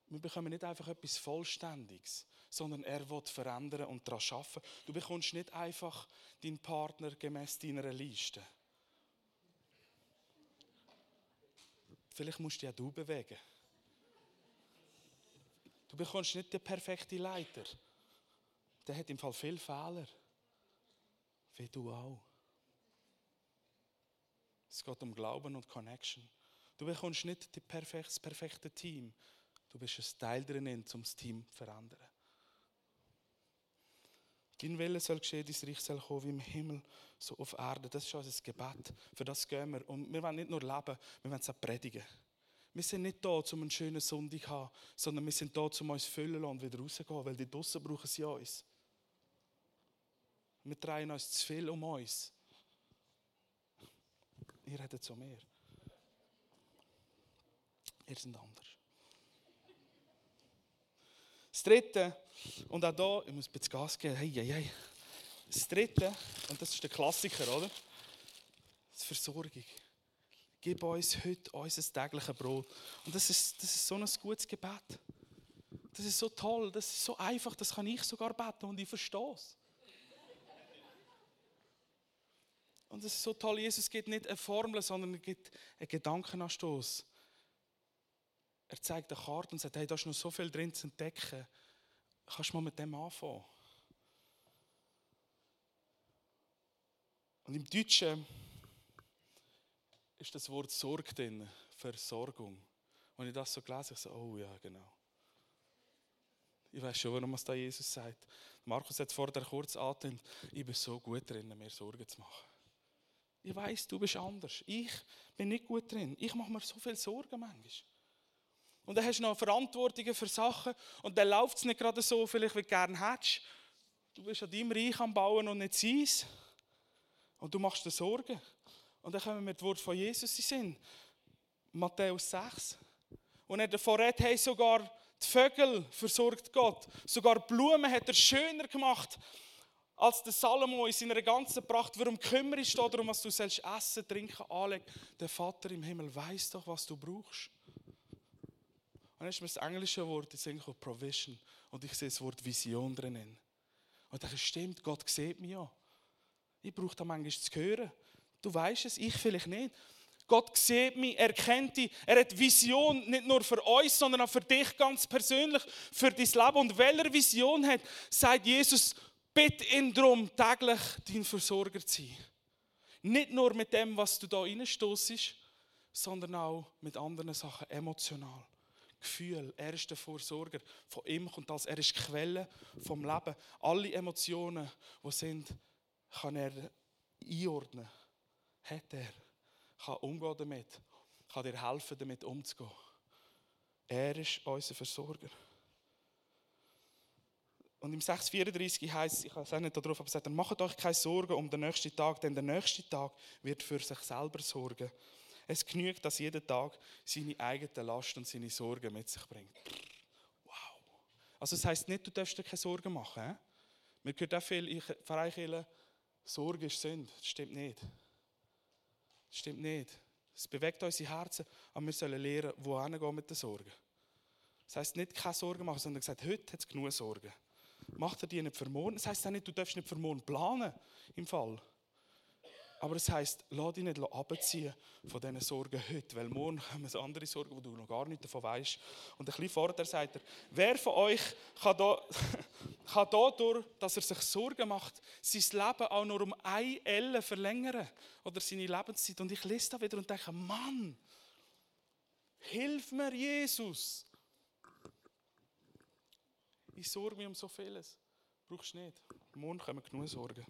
Wir bekommen nicht einfach etwas Vollständiges, sondern er will verändern und daran arbeiten. Du bekommst nicht einfach deinen Partner gemäss deiner Liste. Vielleicht musst du ja du bewegen. Du bekommst nicht den perfekten Leiter. Der hat im Fall viele Fehler. Wie du auch. Es geht um Glauben und Connection. Du bekommst nicht das perfekte Team. Du bist ein Teil drinnen, um das Team zu verändern. Dein Wille soll geschehen, dein Reich soll kommen, wie im Himmel, so auf Erde. Das ist unser Gebet. Für das gehen wir. Und wir wollen nicht nur leben, wir wollen es auch predigen. Wir sind nicht da, um einen schönen Sonntag zu haben, sondern wir sind da, um uns zu füllen und wieder rauszugehen, weil die draussen brauchen sie uns. Wir drehen uns zu viel um uns. Ihr redet so mehr. Ihr seid anders. Das Dritte, und auch da, ich muss ein bisschen Gas geben, hey, hey, hey. Das Dritte, und das ist der Klassiker, oder? Die Versorgung. Gib uns heute unser tägliches Brot. Und das ist, das ist so ein gutes Gebet. Das ist so toll, das ist so einfach, das kann ich sogar beten und ich verstehe es. Und das ist so toll, Jesus gibt nicht eine Formel, sondern er gibt einen Gedankenanstoß. Er zeigt eine Karte und sagt, hey, da ist noch so viel drin zu entdecken. Kannst du mal mit dem anfangen? Und im Deutschen ist das Wort Sorge drin, Versorgung. Wenn ich das so lese, ich so, oh ja, genau. Ich weiß schon, warum es da Jesus sagt. Markus hat vorher kurz angetönt, ich bin so gut drin, mir Sorgen zu machen. Ich weiß, du bist anders. Ich bin nicht gut drin. Ich mache mir so viel Sorgen manchmal. Und dann hast du noch Verantwortungen für Sachen und dann läuft es nicht gerade so, vielleicht wie du gerne hättest. Du bist an deinem Reich am Bauen und nicht seins. Und du machst dir Sorgen. Und dann kommen wir mit dem Wort von Jesus in Sinn. Matthäus sechs. Und er davon redet, hey, sogar die Vögel versorgt Gott. Sogar Blumen hat er schöner gemacht als der Salomo in seiner ganzen Pracht. Warum kümmerst du dich darum, was du selbst essen, trinken, anlegen? Der Vater im Himmel weiss doch, was du brauchst. Und dann ist mir das englische Wort, ich sage Provision, und ich sehe das Wort Vision drinnen. Und ich denke, stimmt, Gott sieht mich ja. Ich brauche da manchmal zu hören. Du weißt es, ich vielleicht nicht. Gott sieht mich, er kennt dich, er hat Vision, nicht nur für uns, sondern auch für dich ganz persönlich, für dein Leben. Und weil er Vision hat, sagt Jesus, bitte ihn darum, täglich dein Versorger zu sein. Nicht nur mit dem, was du da reinstossest, sondern auch mit anderen Sachen, emotional. Gefühl, er ist der Vorsorger, von ihm kommt das, er ist die Quelle vom Leben. Alle Emotionen, die sind, kann er einordnen, hat er, kann umgehen damit, kann dir helfen, damit umzugehen. Er ist unser Versorger. Und im sechs vierunddreißig heißt es, ich weiß auch nicht darauf, aber sagt er, macht euch keine Sorgen um den nächsten Tag, denn der nächste Tag wird für sich selber sorgen. Es genügt, dass jeder Tag seine eigene Last und seine Sorgen mit sich bringt. Wow. Also das heisst nicht, du darfst dir keine Sorgen machen. He? Man hört auch viel in Vereinkirchen, Sorge ist Sünde. Das stimmt nicht. Das stimmt nicht. Es bewegt unsere Herzen, aber wir sollen lernen, wohin gehen mit den Sorgen. Das heisst nicht, keine Sorgen machen, sondern gesagt, heute hat es genug Sorgen. Mach dir die nicht für morgen. Das heisst auch nicht, du darfst nicht für morgen planen, im Fall. Aber es heisst, lass dich nicht runterziehen von diesen Sorgen heute, weil morgen haben wir andere Sorgen, die du noch gar nicht davon weißt. Und ein bisschen vorher sagt er, wer von euch kann da, kann dadurch, dass er sich Sorgen macht, sein Leben auch nur um eine Elle verlängern oder seine Lebenszeit. Und ich lese da wieder und denke, Mann, hilf mir, Jesus. Ich sorge mich um so vieles. Brauchst du nicht. Morgen kommen genug Sorgen.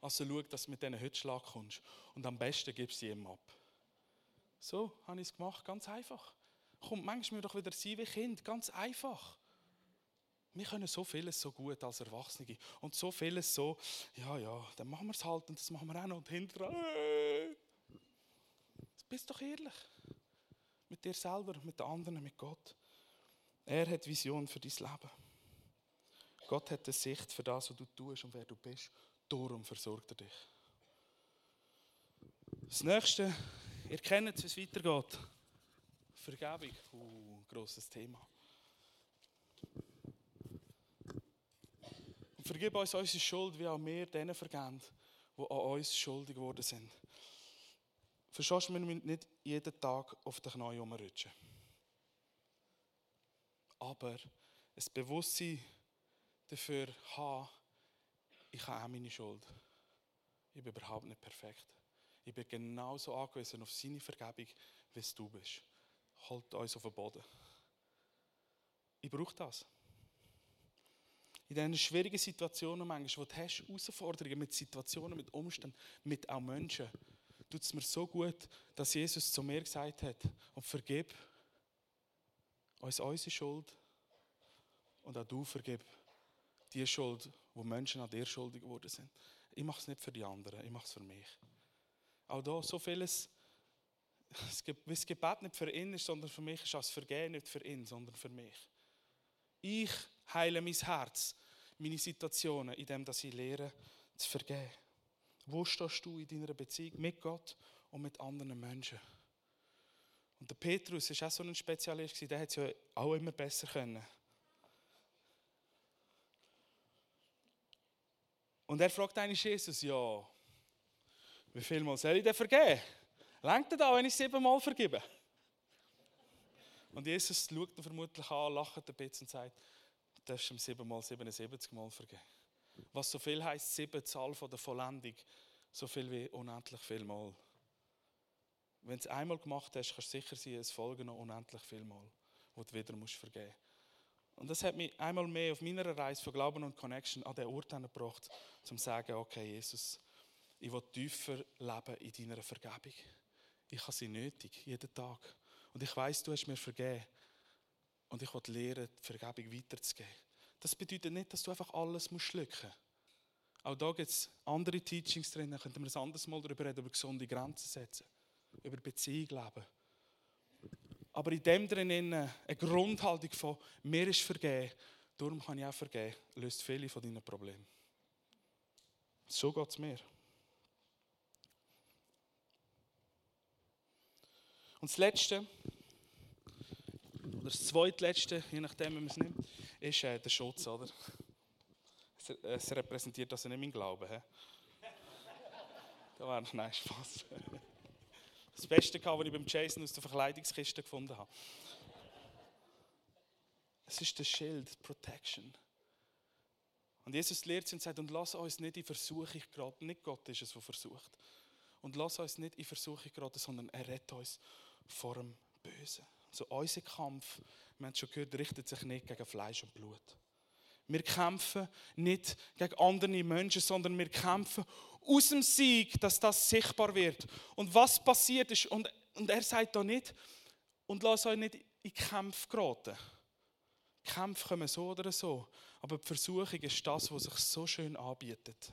Also schau, dass du mit diesen Hütschlag kommst. Und am besten gibst du sie ihm ab. So habe ich es gemacht, ganz einfach. Komm, manchmal doch wieder sein wie Kind, ganz einfach. Wir können so vieles so gut als Erwachsene und so vieles so, ja, ja, dann machen wir es halt und das machen wir auch noch und hinterher. Äh, bist doch ehrlich. Mit dir selber, mit den anderen, mit Gott. Er hat Vision für dein Leben. Gott hat eine Sicht für das, was du tust und wer du bist. Darum versorgt er dich. Das Nächste, ihr kennt es, wie es weitergeht. Vergebung, uh, ein grosses Thema. Und vergib uns unsere Schuld, wie auch wir denen vergeben, die an uns schuldig geworden sind. Verstehst du, wir müssen nicht jeden Tag auf den Knien herumrutschen. Aber ein Bewusstsein dafür haben, ich habe auch meine Schuld. Ich bin überhaupt nicht perfekt. Ich bin genauso angewiesen auf seine Vergebung, wie es du bist. Halt uns auf den Boden. Ich brauche das. In diesen schwierigen Situationen, manchmal, wo du hast, Herausforderungen mit Situationen, mit Umständen, mit auch Menschen, tut es mir so gut, dass Jesus zu mir gesagt hat, und vergib uns unsere Schuld und auch du vergib die Schuld, wo Menschen an dir schuldig geworden sind. Ich mache es nicht für die anderen, ich mache es für mich. Auch da so vieles, wie das Gebet nicht für ihn ist, sondern für mich ist das Vergehen nicht für ihn, sondern für mich. Ich heile mein Herz, meine Situationen, indem ich lehre, zu vergeben. Wo stehst du in deiner Beziehung mit Gott und mit anderen Menschen? Und der Petrus war auch so ein Spezialist, der hat es ja auch immer besser können. Und er fragt eigentlich Jesus, ja, wie viel Mal soll ich denn vergeben? Längt das auch, wenn ich siebenmal vergebe? Und Jesus schaut ihn vermutlich an, lacht ein bisschen und sagt, du darfst ihm siebenmal, siebenundsiebzig Mal vergeben. Was so viel heisst, sieben Zahl von der Vollendung, so viel wie unendlich viel Mal. Wenn du es einmal gemacht hast, kannst du sicher sein, es folgen noch unendlich viel Mal, wo du wieder musst vergeben musst. Und das hat mich einmal mehr auf meiner Reise von Glauben und Connection an den Ort gebracht, um zu sagen, okay, Jesus, ich will tiefer leben in deiner Vergebung. Ich habe sie nötig, jeden Tag. Und ich weiss, du hast mir vergeben. Und ich will lernen, die Vergebung weiterzugeben. Das bedeutet nicht, dass du einfach alles schlucken musst. Auch da gibt es andere Teachings drin, da könnten wir ein anderes Mal darüber reden, über gesunde Grenzen setzen, über Beziehung leben. Aber in dem drin eine Grundhaltung von, mir ist vergeben, darum kann ich auch vergeben, löst viele von deinen Problemen. So geht es mir. Und das Letzte, oder das Zweitletzte, je nachdem, wie man es nimmt, ist äh, der Schutz, oder? Es, äh, es repräsentiert also nicht meinen Glauben. He? Da war noch nein, Spaß. Das Beste kam, was ich beim Jason aus der Verkleidungskiste gefunden habe. Es ist das Schild, Protection. Und Jesus lehrt sie und sagt, und lass uns nicht in Versuchung geraten. Nicht Gott ist es, der versucht. Und lass uns nicht in Versuchung geraten, sondern er rettet uns vor dem Bösen. Also unser Kampf, wir haben es schon gehört, richtet sich nicht gegen Fleisch und Blut. Wir kämpfen nicht gegen andere Menschen, sondern wir kämpfen aus dem Sieg, dass das sichtbar wird. Und was passiert ist, und, und er sagt da nicht, und lasst euch nicht in Kämpfe geraten. Kämpfe kommen so oder so, aber die Versuchung ist das, was sich so schön anbietet.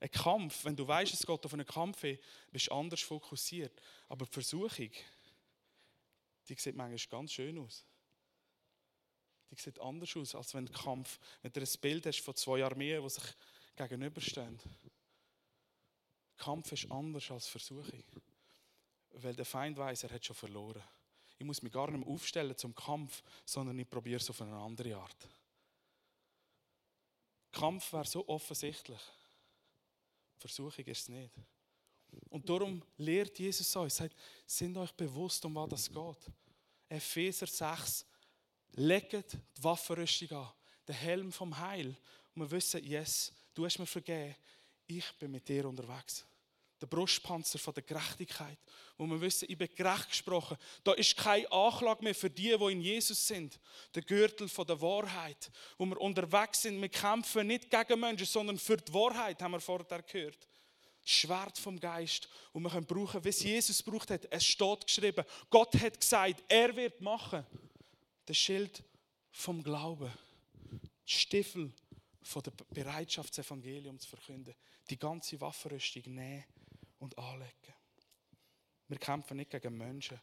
Ein Kampf, wenn du weißt, es geht auf einen Kampf hin, bist du anders fokussiert. Aber die Versuchung, die sieht manchmal ganz schön aus. Die sieht anders aus, als wenn der Kampf, wenn du ein Bild hast von zwei Armeen, die sich gegenüberstehen. Der Kampf ist anders als Versuchung. Weil der Feind weiß, er hat schon verloren. Ich muss mich gar nicht mehr aufstellen zum Kampf, sondern ich probiere es auf eine andere Art. Der Kampf wäre so offensichtlich. Versuchung ist es nicht. Und darum lehrt Jesus euch, sagt, seid euch bewusst, um was es geht. Epheser sechs, legt die Waffenrüstung an. den Helm vom Heil. Und wir wissen, yes, du hast mir vergeben, ich bin mit dir unterwegs. Der Brustpanzer von der Gerechtigkeit. Wo wir wissen, ich bin gerecht gesprochen. Da ist keine Anklage mehr für die, die in Jesus sind. Der Gürtel von der Wahrheit. Wo wir unterwegs sind, wir kämpfen nicht gegen Menschen, sondern für die Wahrheit, haben wir vorher gehört. Das Schwert vom Geist, das wir brauchen können, wie es Jesus gebraucht hat. Es steht geschrieben, Gott hat gesagt, er wird machen. Das Schild vom Glauben. Die Stiefel von der Bereitschaft, das Evangelium zu verkünden. Die ganze Waffenrüstung nehmen und anlegen. Wir kämpfen nicht gegen Menschen,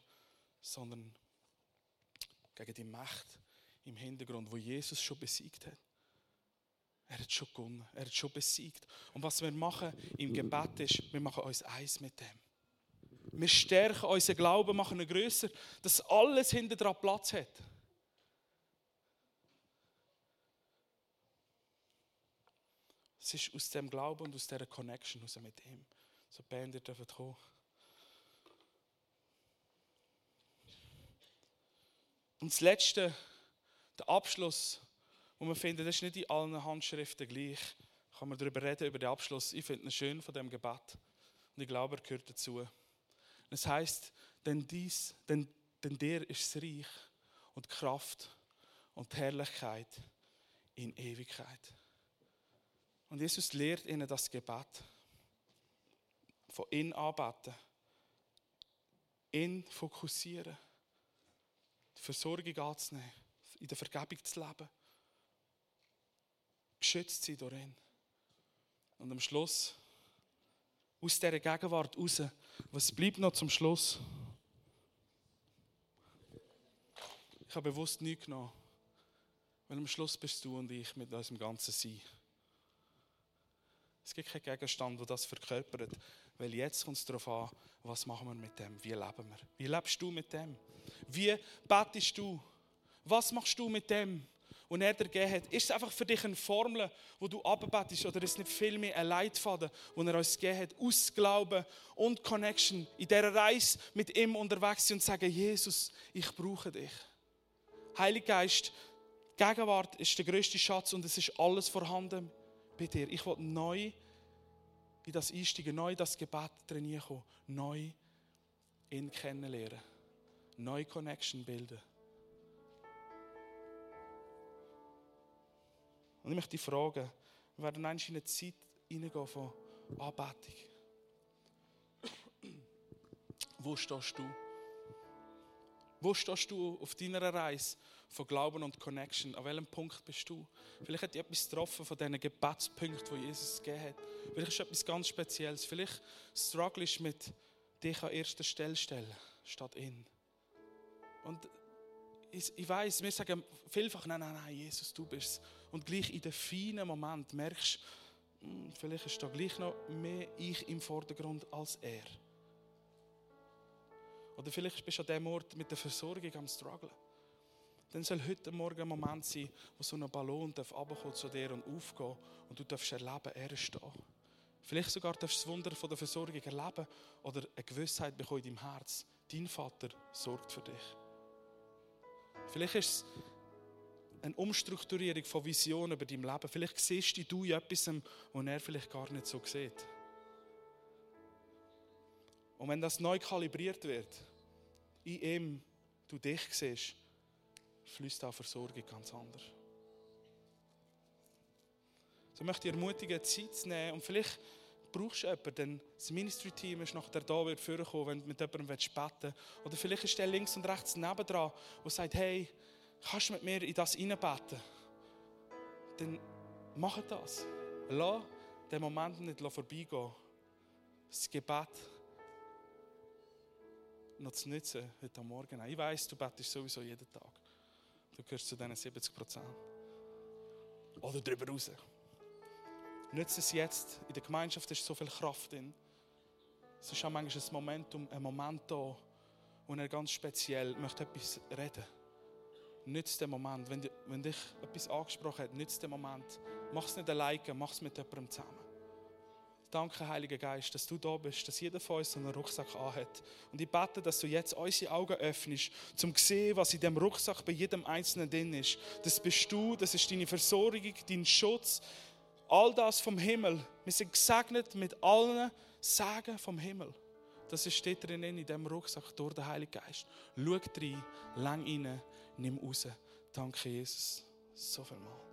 sondern gegen die Macht im Hintergrund, die Jesus schon besiegt hat. Er hat schon gewonnen, er hat schon besiegt. Und was wir machen im Gebet ist, wir machen uns eins mit dem. Wir stärken unseren Glauben, machen ihn grösser, dass alles hinter dran Platz hat. Es ist aus dem Glauben und aus dieser Connection raus mit ihm. So Band, ihr dürft kommen. Und das Letzte, der Abschluss, wo wir finden, das ist nicht in allen Handschriften gleich. Da kann man darüber reden, über den Abschluss. Ich finde ihn schön von diesem Gebet. Und ich glaube, er gehört dazu. Es heisst, denn, dies, denn, denn dir ist das Reich und die Kraft und die Herrlichkeit in Ewigkeit. Und Jesus lehrt ihnen das Gebet. Von innen anbeten. Ihn fokussieren. Die Versorgung anzunehmen. In der Vergebung zu leben. Geschützt sein durch ihn. Und am Schluss, aus dieser Gegenwart raus, was bleibt noch zum Schluss? Ich habe bewusst nichts genommen. Weil am Schluss bist du und ich mit unserem ganzen Sein. Es gibt keinen Gegenstand, der das verkörpert. Weil jetzt kommt es darauf an, was machen wir mit dem? Wie leben wir? Wie lebst du mit dem? Wie betest du? Was machst du mit dem, was er dir gegeben hat? Ist es einfach für dich eine Formel, wo du abbetest? Oder ist es nicht viel mehr ein Leitfaden, den er uns gegeben hat? Aus Glauben und Connection. In dieser Reise mit ihm unterwegs sind und sagen, Jesus, ich brauche dich. Heiliger Geist, Gegenwart ist der grösste Schatz und es ist alles vorhanden. Bei dir. Ich will neu in das Einsteigen, neu in das Gebet trainieren kommen, neu ihn kennenlernen, neu Connection bilden. Und ich möchte dich fragen, wir werden eigentlich in eine Zeit hineingehen von Anbetung. Wo stehst du? Wo stehst du auf deiner Reise von Glauben und Connection? An welchem Punkt bist du? Vielleicht hat dich etwas getroffen von diesen Gebetspunkten, die Jesus gegeben hat. Vielleicht ist etwas ganz Spezielles. Vielleicht strugglest du mit dich an erster Stelle stellen, statt ihn. Und ich, ich weiss, wir sagen vielfach, nein, nein, nein, Jesus, du bist es. Und gleich in den feinen Moment merkst du, vielleicht ist da gleich noch mehr ich im Vordergrund als er. Oder vielleicht bist du an diesem Ort mit der Versorgung am Strugglen. Dann soll heute Morgen ein Moment sein, wo so ein Ballon runterkommt zu dir und aufgehen und du darfst erleben, er ist da. Vielleicht sogar darfst du das Wunder von der Versorgung erleben oder eine Gewissheit bekommen in deinem Herz. Dein Vater sorgt für dich. Vielleicht ist es eine Umstrukturierung von Visionen über dein Leben. Vielleicht siehst du dich in etwas, was er vielleicht gar nicht so sieht. Und wenn das neu kalibriert wird, in ihm, du dich siehst, fließt auch Versorgung ganz anders. So möchte ich ermutigen, Zeit zu nehmen. Und vielleicht brauchst du jemanden, denn das Ministry-Team ist nachher da, wird vorkommen, wenn du mit jemandem beten willst. Oder vielleicht ist der links und rechts nebendran, der sagt, hey, kannst du mit mir in das hineinbeten? Dann mach das. Lass den Moment nicht vorbeigehen. Das Gebet noch zu nützen heute Morgen. Ich weiss, du betest sowieso jeden Tag. Du gehörst zu diesen siebzig Prozent. Oder darüber raus. Nütze es jetzt. In der Gemeinschaft ist so viel Kraft drin. Es ist auch manchmal ein Momentum, ein Moment da, wo er ganz speziell möchte etwas reden. Nütze den Moment. Wenn, wenn dich etwas angesprochen hat, nütze den Moment. Mach es nicht alleine, mach es mit jemandem zusammen. Danke, Heiliger Geist, dass du da bist, dass jeder von uns so einen Rucksack anhat. Und ich bete, dass du jetzt unsere Augen öffnest, um zu sehen, was in diesem Rucksack bei jedem Einzelnen drin ist. Das bist du, das ist deine Versorgung, dein Schutz, all das vom Himmel. Wir sind gesegnet mit allen Segen vom Himmel. Das steht drin in diesem Rucksack durch den Heiligen Geist. Schau rein, lang rein, nimm raus. Danke, Jesus, so viel mal.